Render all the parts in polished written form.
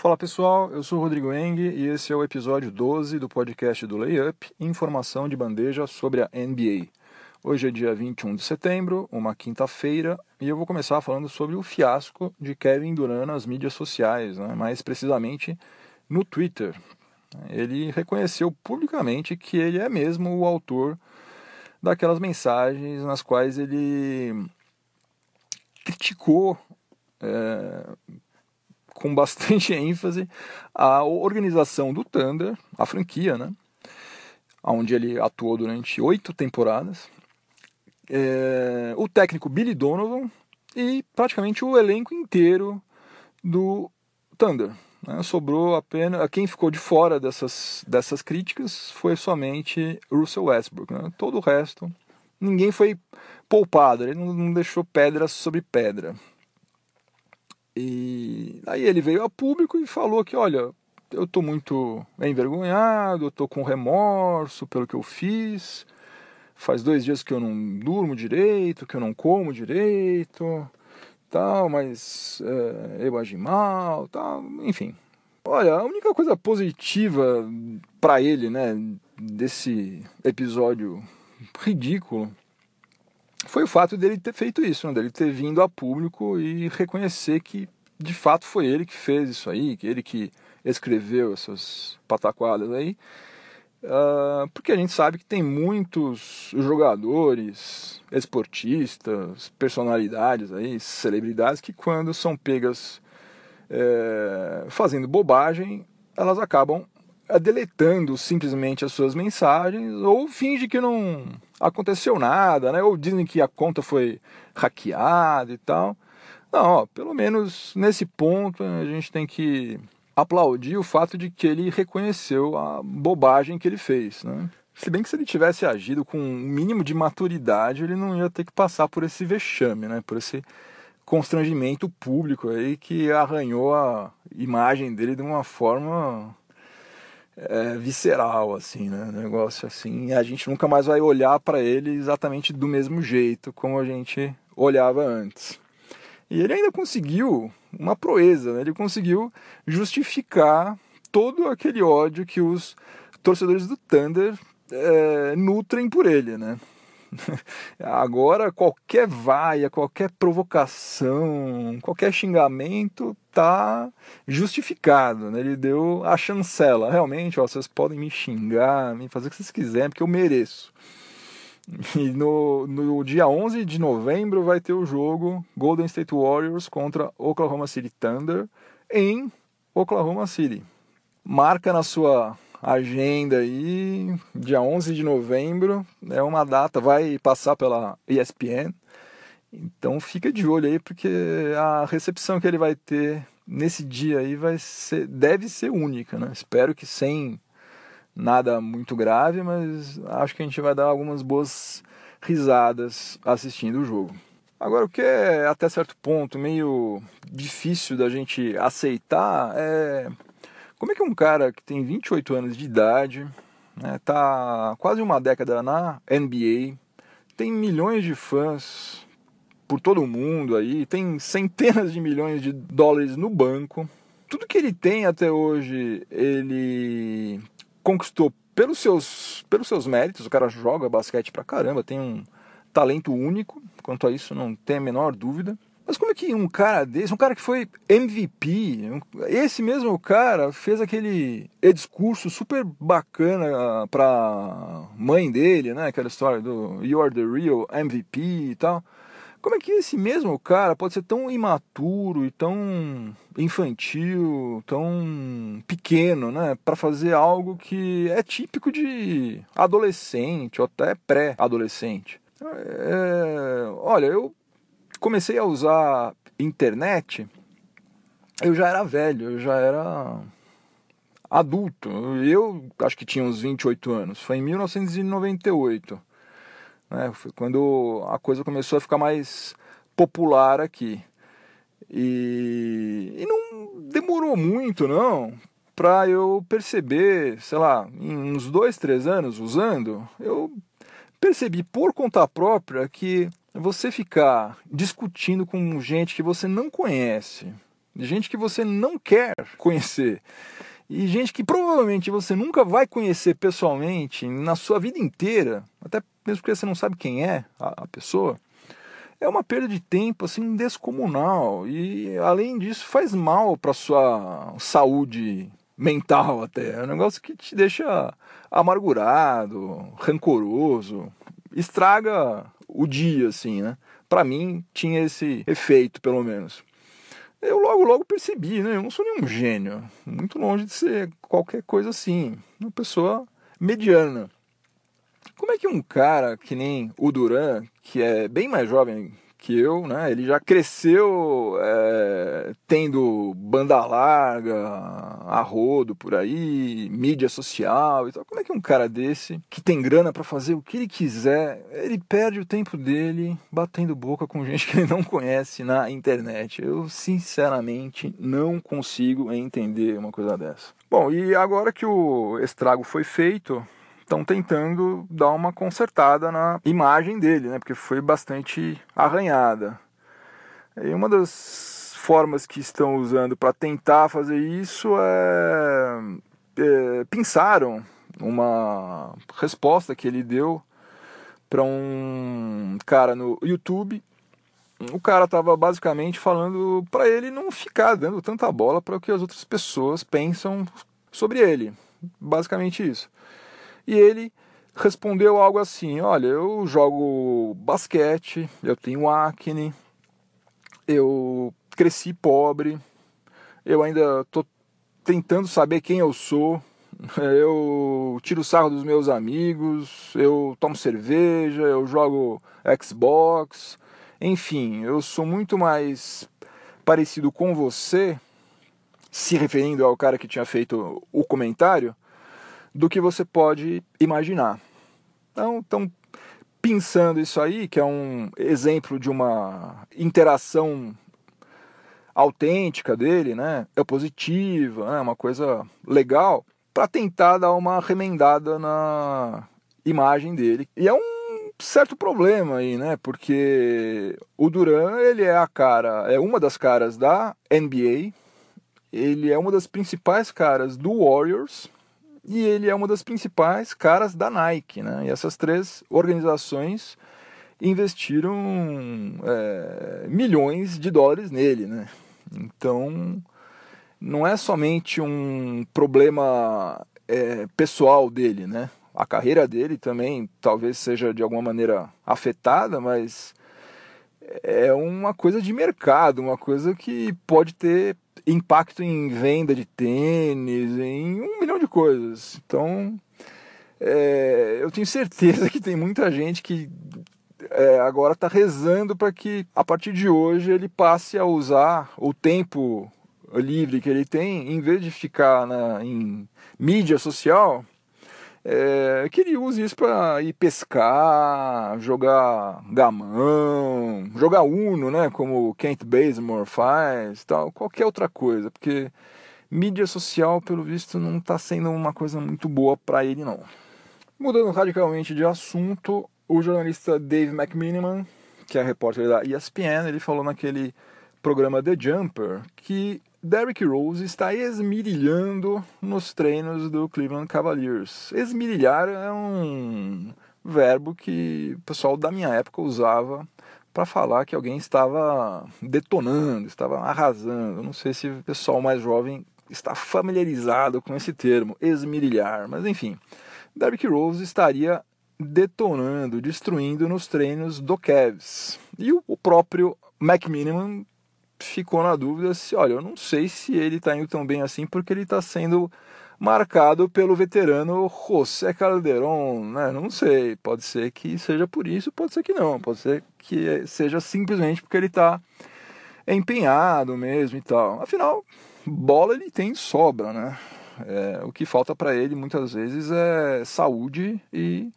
Fala pessoal, eu sou o Rodrigo Eng e esse é o episódio 12 do podcast do Layup Informação de Bandeja sobre a NBA. Hoje é dia 21 de setembro, uma quinta-feira, e eu vou começar falando sobre o fiasco de Kevin Durant nas mídias sociais, mais precisamente no Twitter. Ele reconheceu publicamente que ele é mesmo o autor daquelas mensagens nas quais ele criticou com bastante ênfase a organização do Thunder, a franquia, onde ele atuou durante 8 temporadas, o técnico Billy Donovan e praticamente o elenco inteiro do Thunder. Sobrou apenas, quem ficou de fora dessas críticas foi somente Russell Westbrook, todo o resto, ninguém foi poupado, ele não deixou pedra sobre pedra. E aí ele veio a público e falou que, olha, eu estou muito envergonhado, eu estou com remorso pelo que eu fiz, faz 2 dias que eu não durmo direito, que eu não como direito, tal, mas eu agi mal, tal, enfim. Olha, a única coisa positiva para ele, desse episódio ridículo, foi o fato dele ter feito isso, dele ter vindo a público e reconhecer que de fato foi ele que fez isso aí, que ele que escreveu essas pataquadas aí, porque a gente sabe que tem muitos jogadores, esportistas, personalidades aí, celebridades, que quando são pegas fazendo bobagem, elas acabam deletando simplesmente as suas mensagens ou finge que não aconteceu nada, ou dizem que a conta foi hackeada e tal. Não, pelo menos nesse ponto a gente tem que aplaudir o fato de que ele reconheceu a bobagem que ele fez, Se bem que se ele tivesse agido com um mínimo de maturidade, ele não ia ter que passar por esse vexame, por esse constrangimento público aí que arranhou a imagem dele de uma forma visceral, negócio assim, a gente nunca mais vai olhar para ele exatamente do mesmo jeito como a gente olhava antes. E ele ainda conseguiu uma proeza, ele conseguiu justificar todo aquele ódio que os torcedores do Thunder nutrem por ele, Agora qualquer vaia, qualquer provocação, qualquer xingamento tá justificado, Ele deu a chancela, realmente, vocês podem me xingar, me fazer o que vocês quiserem, porque eu mereço. E no dia 11 de novembro vai ter o jogo Golden State Warriors contra Oklahoma City Thunder em Oklahoma City. Marca na sua agenda aí, dia 11 de novembro, é uma data, vai passar pela ESPN, então fica de olho aí, porque a recepção que ele vai ter nesse dia aí deve ser única, Espero que sem nada muito grave, mas acho que a gente vai dar algumas boas risadas assistindo o jogo. Agora, o que é até certo ponto meio difícil da gente aceitar é: como é que um cara que tem 28 anos de idade, tá quase uma década na NBA, tem milhões de fãs por todo o mundo aí, tem centenas de milhões de dólares no banco, tudo que ele tem até hoje ele conquistou pelos seus méritos, o cara joga basquete pra caramba, tem um talento único, quanto a isso não tem a menor dúvida. Mas como é que um cara desse, um cara que foi MVP, esse mesmo cara fez aquele discurso super bacana pra mãe dele, aquela história do "You are the real MVP" e tal. Como é que esse mesmo cara pode ser tão imaturo e tão infantil, tão pequeno, pra fazer algo que é típico de adolescente ou até pré-adolescente? Olha, eu comecei a usar internet, eu já era velho, eu já era adulto. Eu acho que tinha uns 28 anos, foi em 1998, foi quando a coisa começou a ficar mais popular aqui. E não demorou muito, para eu perceber, sei lá, em uns 2-3 anos usando, eu percebi por conta própria que você ficar discutindo com gente que você não conhece, de gente que você não quer conhecer e gente que provavelmente você nunca vai conhecer pessoalmente na sua vida inteira, até mesmo porque você não sabe quem é a pessoa. É uma perda de tempo assim descomunal e, além disso, faz mal para sua saúde mental até. É um negócio que te deixa amargurado, rancoroso, estraga o dia, assim, né? Para mim tinha esse efeito, pelo menos. Eu logo percebi, né? Eu não sou nenhum gênio, muito longe de ser qualquer coisa assim, uma pessoa mediana. Como é que um cara que nem o Durant, que é bem mais jovem que eu, né? Ele já cresceu tendo banda larga, arrodo por aí, mídia social e tal. Como é que um cara desse, que tem grana pra fazer o que ele quiser, ele perde o tempo dele batendo boca com gente que ele não conhece na internet? Eu, sinceramente, não consigo entender uma coisa dessa. Bom, e agora que o estrago foi feito, estão tentando dar uma consertada na imagem dele, né? Porque foi bastante arranhada. E uma das formas que estão usando para tentar fazer isso é pinçaram uma resposta que ele deu para um cara no YouTube. O cara estava basicamente falando para ele não ficar dando tanta bola para o que as outras pessoas pensam sobre ele. Basicamente isso. E ele respondeu algo assim: olha, eu jogo basquete, eu tenho acne, eu cresci pobre, eu ainda tô tentando saber quem eu sou, eu tiro sarro dos meus amigos, eu tomo cerveja, eu jogo Xbox, enfim, eu sou muito mais parecido com você, se referindo ao cara que tinha feito o comentário, do que você pode imaginar. Então, estão pinçando isso aí, que é um exemplo de uma interação autêntica dele, né? É positiva, né? Uma coisa legal, para tentar dar uma remendada na imagem dele. E é um certo problema aí, né? Porque o Durant, ele é é uma das caras da NBA, ele é uma das principais caras do Warriors, e ele é uma das principais caras da Nike, né? E essas três organizações investiram milhões de dólares nele, né? Então, não é somente um problema pessoal dele, né? A carreira dele também talvez seja de alguma maneira afetada, mas é uma coisa de mercado, uma coisa que pode ter impacto em venda de tênis, em 1 milhão de coisas. Então, eu tenho certeza que tem muita gente que agora está rezando para que, a partir de hoje, ele passe a usar o tempo livre que ele tem, em vez de ficar em mídia social, que ele use isso para ir pescar, jogar gamão, jogar Uno, né, como o Kent Bazemore faz, tal, qualquer outra coisa, porque mídia social, pelo visto, não está sendo uma coisa muito boa para ele, não. Mudando radicalmente de assunto, o jornalista Dave McMenamin, que é repórter da ESPN, ele falou naquele programa The Jumper que Derrick Rose está esmirilhando nos treinos do Cleveland Cavaliers. Esmirilhar é um verbo que o pessoal da minha época usava para falar que alguém estava detonando, estava arrasando. Não sei se o pessoal mais jovem está familiarizado com esse termo, esmirilhar. Mas enfim, Derrick Rose estaria detonando, destruindo nos treinos do Cavs. E o próprio McMenamin ficou na dúvida se, olha, eu não sei se ele está indo tão bem assim, porque ele está sendo marcado pelo veterano José Calderon, né? Não sei, pode ser que seja por isso, pode ser que não, pode ser que seja simplesmente porque ele está empenhado mesmo e tal. Afinal, bola ele tem sobra, né? O que falta para ele muitas vezes é saúde e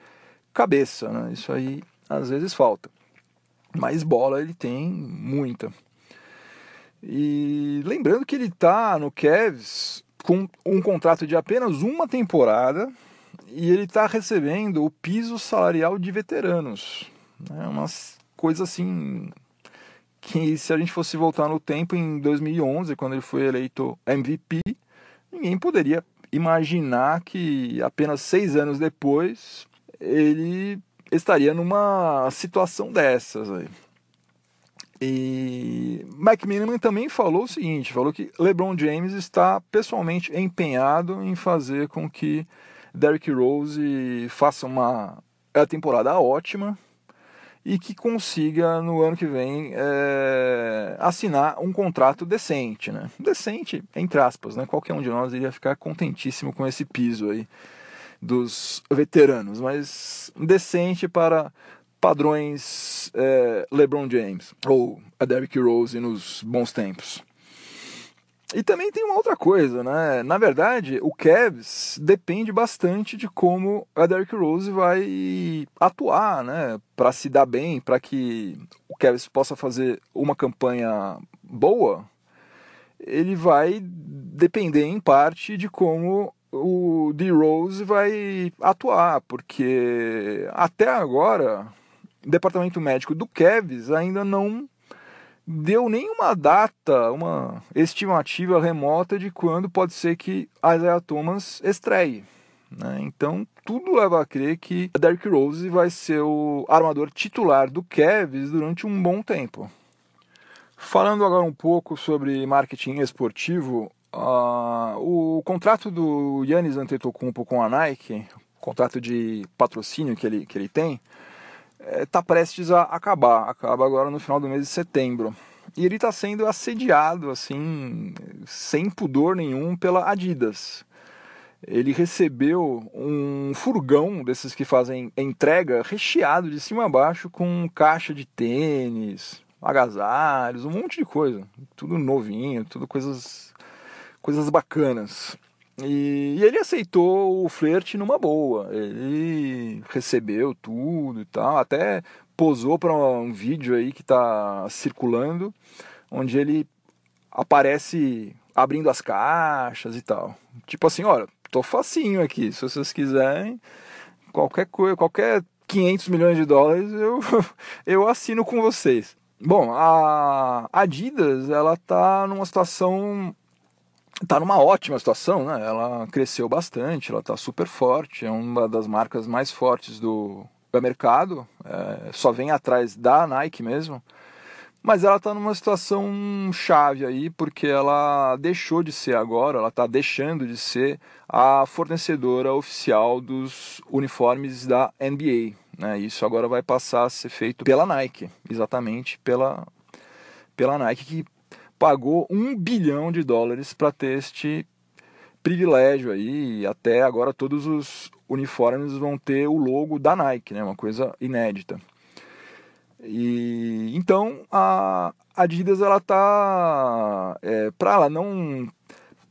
cabeça, né? Isso aí às vezes falta, mas bola ele tem muita. E lembrando que ele está no Cavs com um contrato de apenas uma temporada e ele está recebendo o piso salarial de veteranos. É uma coisa assim que se a gente fosse voltar no tempo, em 2011, quando ele foi eleito MVP, ninguém poderia imaginar que apenas 6 anos depois ele estaria numa situação dessas aí. E McMenamin também falou o seguinte, falou que LeBron James está pessoalmente empenhado em fazer com que Derrick Rose faça uma temporada ótima e que consiga no ano que vem assinar um contrato decente, né? Decente, entre aspas, né? Qualquer um de nós iria ficar contentíssimo com esse piso aí dos veteranos, mas decente para padrões LeBron James ou a Derrick Rose nos bons tempos. E também tem uma outra coisa, né? Na verdade, o Cavs depende bastante de como a Derrick Rose vai atuar, né? Para se dar bem, para que o Cavs possa fazer uma campanha boa, ele vai depender em parte de como o D. Rose vai atuar, porque até agora o departamento médico do Cavs ainda não deu nenhuma data, uma estimativa remota de quando pode ser que Isaiah Thomas estreie, né? Então tudo leva a crer que a Derrick Rose vai ser o armador titular do Cavs durante um bom tempo. Falando agora um pouco sobre marketing esportivo, o contrato do Giannis Antetokounmpo com a Nike, o contrato de patrocínio que ele tem, está prestes a acabar, acaba agora no final do mês de setembro. E ele está sendo assediado, assim, sem pudor nenhum, pela Adidas. Ele recebeu um furgão desses que fazem entrega, recheado de cima a baixo com caixa de tênis, agasalhos, um monte de coisa. Tudo novinho, tudo coisas bacanas. E ele aceitou o flerte numa boa, ele recebeu tudo e tal, até posou para um vídeo aí que está circulando, onde ele aparece abrindo as caixas e tal. Tipo assim, olha, tô facinho aqui, se vocês quiserem, qualquer coisa, qualquer 500 milhões de dólares eu assino com vocês. Bom, a Adidas, ela tá numa situação... Está numa ótima situação, né? Ela cresceu bastante, ela está super forte, é uma das marcas mais fortes do mercado, só vem atrás da Nike mesmo, mas ela está numa situação chave aí, porque ela deixou de ser agora, ela está deixando de ser a fornecedora oficial dos uniformes da NBA, né? Isso agora vai passar a ser feito pela Nike, exatamente pela Nike, que pagou $1 bilhão para ter este privilégio aí, e até agora todos os uniformes vão ter o logo da Nike, né? Uma coisa inédita. E então a Adidas, ela tá, para ela não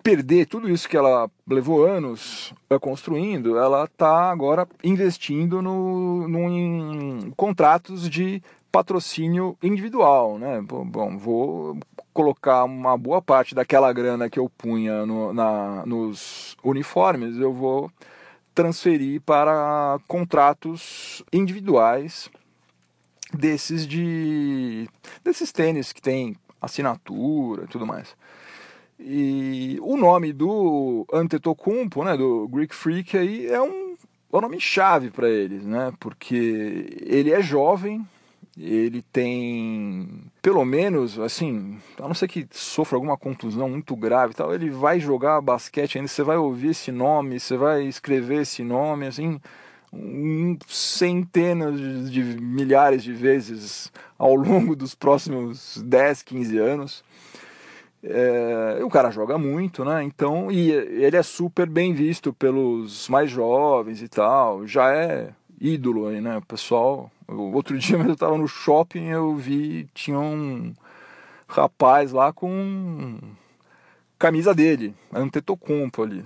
perder tudo isso que ela levou anos construindo, ela tá agora investindo em contratos de patrocínio individual, né? Bom, vou colocar uma boa parte daquela grana que eu punha nos uniformes, eu vou transferir para contratos individuais desses tênis que tem assinatura e tudo mais. E o nome do Antetokounmpo, né, do Greek Freak aí, é um nome chave para eles, né? Porque ele é jovem, ele tem, pelo menos, assim, a não ser que sofra alguma contusão muito grave e tal, ele vai jogar basquete ainda, você vai ouvir esse nome, você vai escrever esse nome, assim, centenas de milhares de vezes ao longo dos próximos 10, 15 anos. O cara joga muito, né? Então, e ele é super bem visto pelos mais jovens e tal, já é ídolo aí, né? O pessoal... Outro dia eu estava no shopping, eu vi, tinha um rapaz lá com camisa dele, Antetokounmpo ali.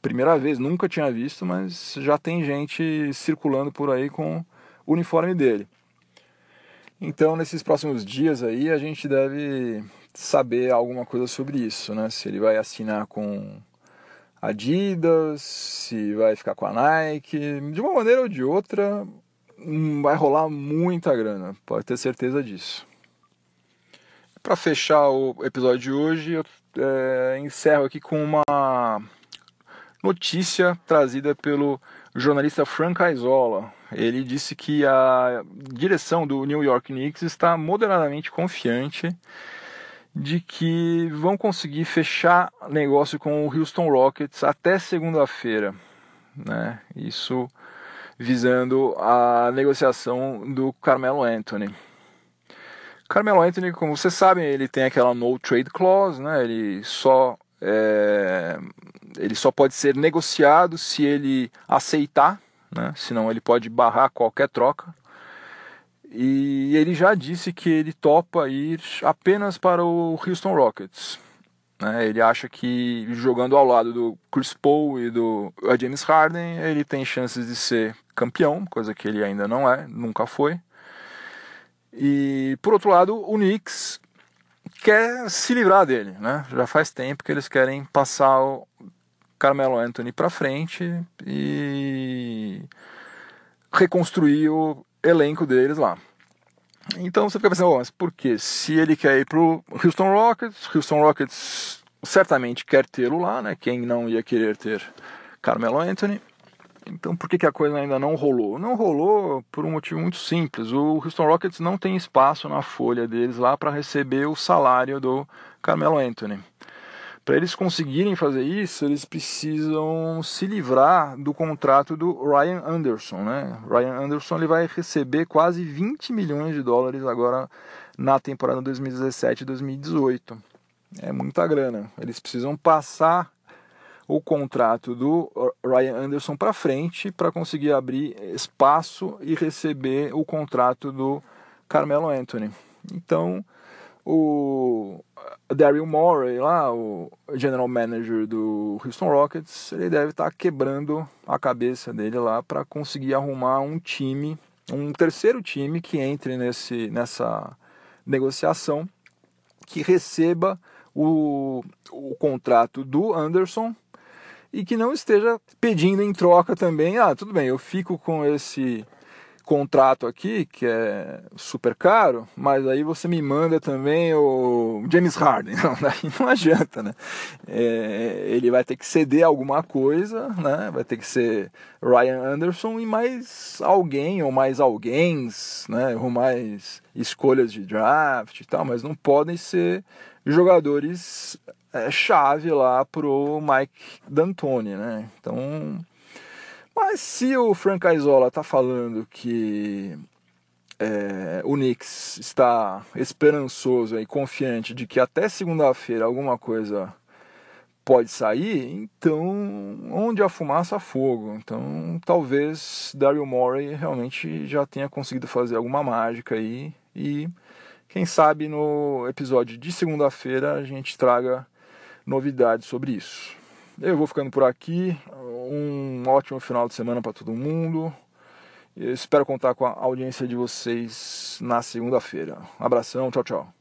Primeira vez, nunca tinha visto, mas já tem gente circulando por aí com o uniforme dele. Então, nesses próximos dias aí, a gente deve saber alguma coisa sobre isso, né? Se ele vai assinar com Adidas, se vai ficar com a Nike, de uma maneira ou de outra... Vai rolar muita grana, pode ter certeza disso. Para fechar o episódio de hoje, eu encerro aqui com uma notícia trazida pelo jornalista Frank Isola. Ele disse que a direção do New York Knicks está moderadamente confiante de que vão conseguir fechar negócio com o Houston Rockets até segunda-feira, né? Isso visando a negociação do Carmelo Anthony. Carmelo Anthony, como vocês sabem, ele tem aquela no trade clause, né? Ele só pode ser negociado se ele aceitar, né? Senão ele pode barrar qualquer troca. E ele já disse que ele topa ir apenas para o Houston Rockets, né? Ele acha que jogando ao lado do Chris Paul e do James Harden, ele tem chances de ser campeão, coisa que ele ainda não é, nunca foi. E por outro lado, o Knicks quer se livrar dele, né? Já faz tempo que eles querem passar o Carmelo Anthony para frente e reconstruir o elenco deles lá. Então você fica pensando, mas por quê? Se ele quer ir pro Houston Rockets, Houston Rockets certamente quer tê-lo lá, né? Quem não ia querer ter Carmelo Anthony? Então por que a coisa ainda não rolou? Não rolou por um motivo muito simples. O Houston Rockets não tem espaço na folha deles lá para receber o salário do Carmelo Anthony. Para eles conseguirem fazer isso, eles precisam se livrar do contrato do Ryan Anderson, né? Ryan Anderson, ele vai receber quase $20 milhões agora na temporada 2017 e 2018. É muita grana. Eles precisam passar o contrato do Ryan Anderson para frente para conseguir abrir espaço e receber o contrato do Carmelo Anthony. Então, o Daryl Morey, lá, o general manager do Houston Rockets, ele deve estar quebrando a cabeça dele lá para conseguir arrumar um time, um terceiro time que entre nessa negociação, que receba o contrato do Anderson e que não esteja pedindo em troca também, tudo bem, eu fico com esse contrato aqui, que é super caro, mas aí você me manda também o James Harden. Não adianta, né? Ele vai ter que ceder alguma coisa, né? Vai ter que ser Ryan Anderson e mais alguém, ou mais alguém, né? Ou mais escolhas de draft e tal, mas não podem ser jogadores chave lá pro Mike D'Antoni, né? Então... Mas se o Frank Isola está falando que o Knicks está esperançoso e confiante de que até segunda-feira alguma coisa pode sair, então onde a fumaça, há fogo. Então talvez Daryl Morey realmente já tenha conseguido fazer alguma mágica aí e quem sabe no episódio de segunda-feira a gente traga novidades sobre isso. Eu vou ficando por aqui, um ótimo final de semana para todo mundo. Eu espero contar com a audiência de vocês na segunda-feira. Um abração, tchau, tchau.